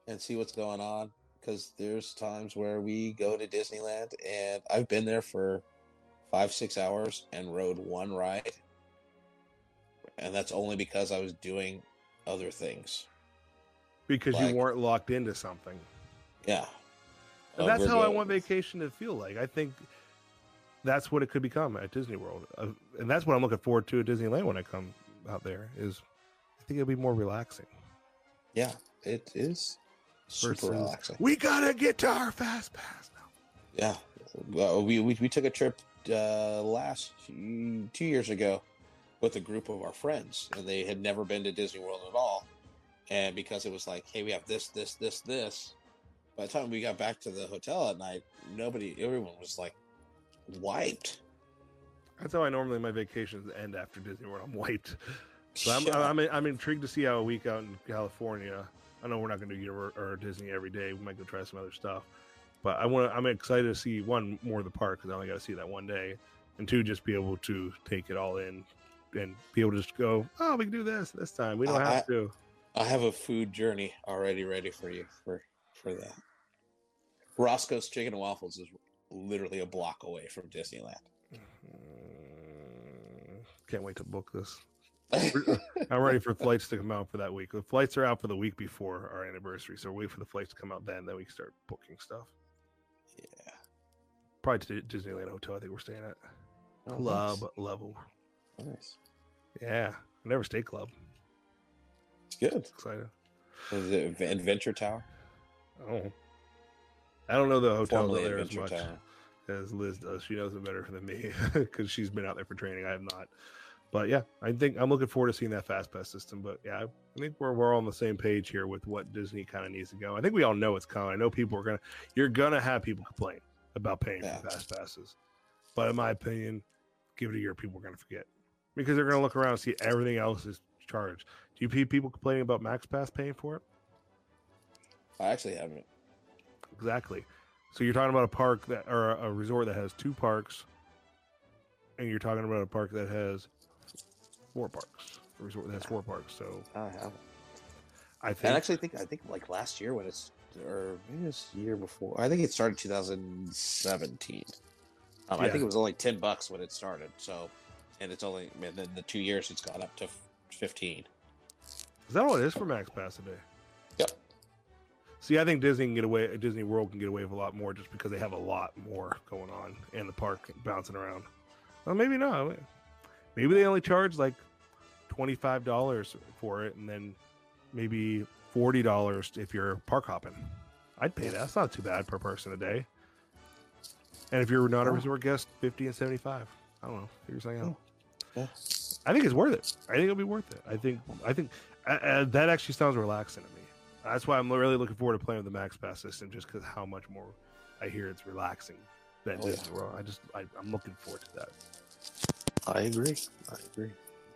and see what's going on, because there's times where we go to Disneyland and I've been there for five, six hours and rode one ride, and that's only because I was doing other things. Because like, you weren't locked into something. Yeah. And that's how I want vacation to feel like. I think that's what it could become at Disney World. Uh, and that's what I'm looking forward to at Disneyland when I come out there, is I think it'll be more relaxing. Yeah, it is super Versus, relaxing. We got to get to our fast pass now. Yeah. Well, we, we, we took a trip uh, last two years ago with a group of our friends, and they had never been to Disney World at all. And because it was like, hey, we have this, this, this, this. By the time we got back to the hotel at night, nobody, everyone was like wiped. That's how I normally my vacations end after Disney World. I'm wiped. So I'm, yeah. I'm, I'm, I'm intrigued to see how a week out in California. I know we're not going to do Universal or Disney every day. We might go try some other stuff, but I want. I'm excited to see one more of the park because I only got to see that one day, and two, just be able to take it all in and be able to just go. Oh, we can do this this time. We don't I, have I, to. I have a food journey already ready for you for for that. Roscoe's Chicken and Waffles is literally a block away from Disneyland. Mm, can't wait to book this. I'm ready for flights to come out for that week. The flights are out for the week before our anniversary, so wait for the flights to come out then, then we can start booking stuff. Yeah. Probably to Disneyland Hotel, I think we're staying at. Oh, Club nice. Level. Nice. Yeah. I never stayed Club. It's good. It's exciting. Is it Adventure Tower? Oh. I don't know the hotel there as much town. as Liz does. She knows it better than me because she's been out there for training. I have not. But yeah, I think I'm looking forward to seeing that FastPass system. But yeah, I think we're we're all on the same page here with what Disney kind of needs to go. I think we all know it's coming. I know people are gonna you're gonna have people complain about paying yeah. for FastPasses, but in my opinion, give it a year, people are gonna forget because they're gonna look around and see everything else is charged. Do you see people complaining about MaxPass paying for it? I actually haven't. Exactly. So you're talking about a park that, or a resort that has two parks, and you're talking about a park that has four parks. A resort that has four parks. So I have. I think. I actually think I think like last year when it's or maybe this year before. I think it started two thousand seventeen. Um, yeah. I think it was only ten bucks when it started. So, and it's only and then the two years it's gone up to fifteen. Is that all it is for MaxPass today? Yep. See, I think Disney can get away. Disney World can get away with a lot more just because they have a lot more going on and the park bouncing around. Well, maybe not. Maybe they only charge like twenty-five dollars for it, and then maybe forty dollars if you're park hopping. I'd pay that. That's not too bad per person a day. And if you're not a resort guest, fifty and seventy-five. I don't know. Figure something out. Yeah. I think it's worth it. I think it'll be worth it. I think. I think uh, that actually sounds relaxing to me. That's why I'm really looking forward to playing with the MaxPass system, just because how much more I hear it's relaxing than oh, Disney yeah. World. I just I, I'm looking forward to that. I agree. I agree.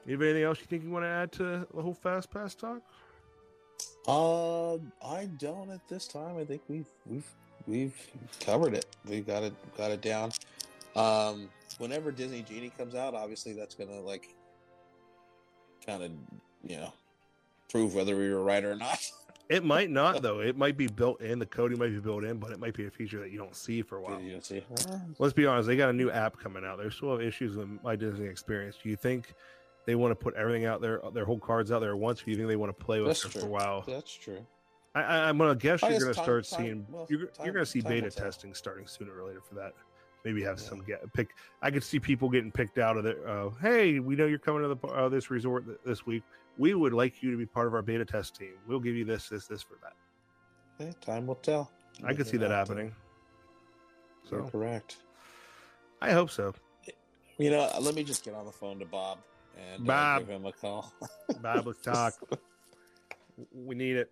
You have anything else you think you want to add to the whole FastPass talk? Um, I don't at this time. I think we've we've we've covered it. We got it got it down. Um, whenever Disney Genie comes out, obviously that's gonna like kind of you know prove whether we were right or not. It might not, though. It might be built in. The coding might be built in, but it might be a feature that you don't see for a while. You don't see. Let's be honest. They got a new app coming out. They still have issues with My Disney Experience. Do you think they want to put everything out there, their whole cards out there at once, or do you think they want to play with it for a while? That's true. I, I, I'm going to guess you're going to start time, seeing well, – you're, you're going to see beta testing starting sooner or later for that. Maybe have yeah. some get, pick. I could see people getting picked out of the. Uh, hey, we know you're coming to the uh, this resort th- this week. We would like you to be part of our beta test team. We'll give you this, this, this for that. Okay, time will tell. I could see that happening. So you're correct. I hope so. You know, let me just get on the phone to Bob and Bob. Uh, give him a call. Bob, let's talk. We need it.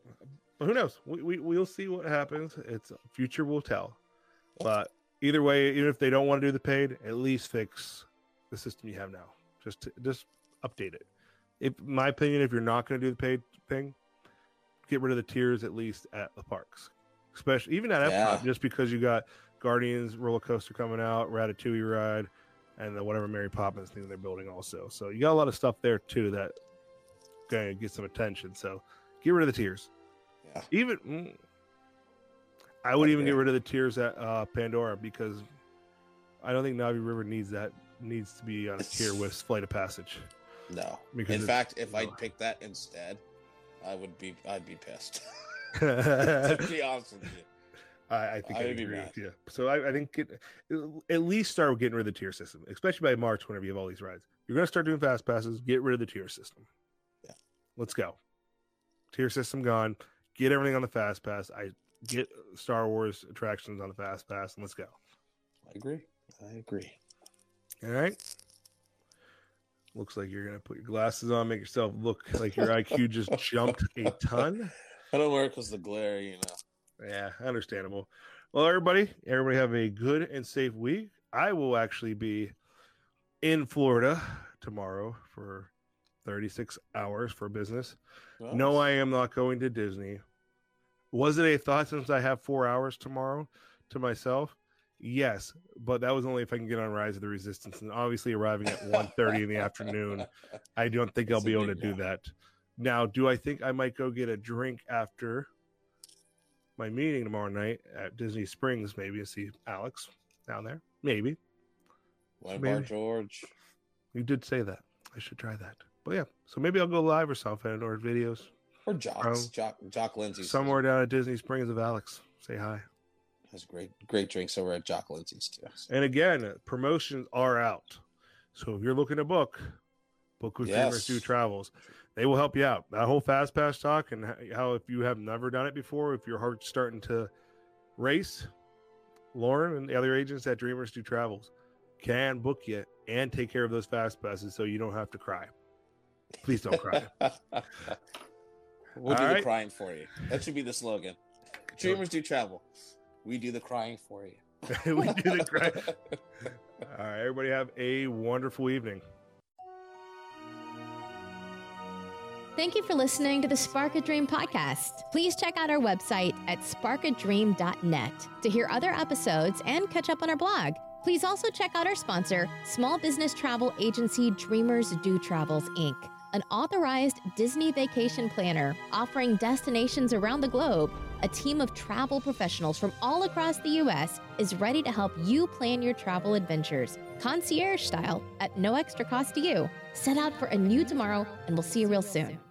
But who knows? We, we we'll see what happens. It's future will tell. But either way, even if they don't want to do the paid, at least fix the system you have now. Just to, just update it. If, in my opinion, if you're not going to do the paid thing, get rid of the tiers at least at the parks, especially even at Epcot, yeah. just because you got Guardians roller coaster coming out, Ratatouille ride, and the whatever Mary Poppins thing they're building also. So you got a lot of stuff there too that going to get some attention. So get rid of the tiers. Yeah. Even mm, I would okay. even get rid of the tiers at uh, Pandora because I don't think Navi River needs that needs to be on a tier with Flight of Passage. No. In fact, if I pick that instead, I would be I'd be pissed. To be honest with you. I, I think I agree with you. So I, I think it, at least start getting rid of the tier system, especially by March whenever you have all these rides. You're going to start doing fast passes, get rid of the tier system. Yeah. Let's go. Tier system gone. Get everything on the fast pass. I get Star Wars attractions on the fast pass and let's go. I agree. I agree. All right. Looks like you're going to put your glasses on, make yourself look like your I Q just jumped a ton. I don't work because the glare, you know. Yeah, understandable. Well, everybody, everybody have a good and safe week. I will actually be in Florida tomorrow for thirty-six hours for business. Nice. No, I am not going to Disney. Was it a thought since I have four hours tomorrow to myself? Yes, but that was only if I can get on Rise of the Resistance. And obviously arriving at one thirty in the afternoon, I don't think I'll That's be able to do that. Now, do I think I might go get a drink after my meeting tomorrow night at Disney Springs, maybe, and see Alex down there? Maybe. Live Bar George. You did say that. I should try that. But yeah, so maybe I'll go live or something, or videos. Or Jocks. Um, Jock, Jock Lindsey's. Somewhere down at Disney Springs of Alex. Say hi. Has great, great drinks over at Jock Lindsey's, too. So. And again, promotions are out. So if you're looking to book, book with yes. Dreamers Do Travels. They will help you out. That whole Fast Pass talk and how if you have never done it before, if your heart's starting to race, Lauren and the other agents at Dreamers Do Travels can book you and take care of those Fast Passes so you don't have to cry. Please don't cry. We'll All do right. the crying for you. That should be the slogan. Dreamers Do Travel. We do the crying for you. We do the crying. All right, everybody have a wonderful evening. Thank you for listening to the Spark a Dream podcast. Please check out our website at spark a dream dot net to hear other episodes and catch up on our blog. Please also check out our sponsor, small business travel agency Dreamers Do Travels, Incorporated, an authorized Disney vacation planner offering destinations around the globe. A team of travel professionals from all across the U S is ready to help you plan your travel adventures, concierge style, at no extra cost to you. Set out for a new tomorrow, and we'll see you real soon.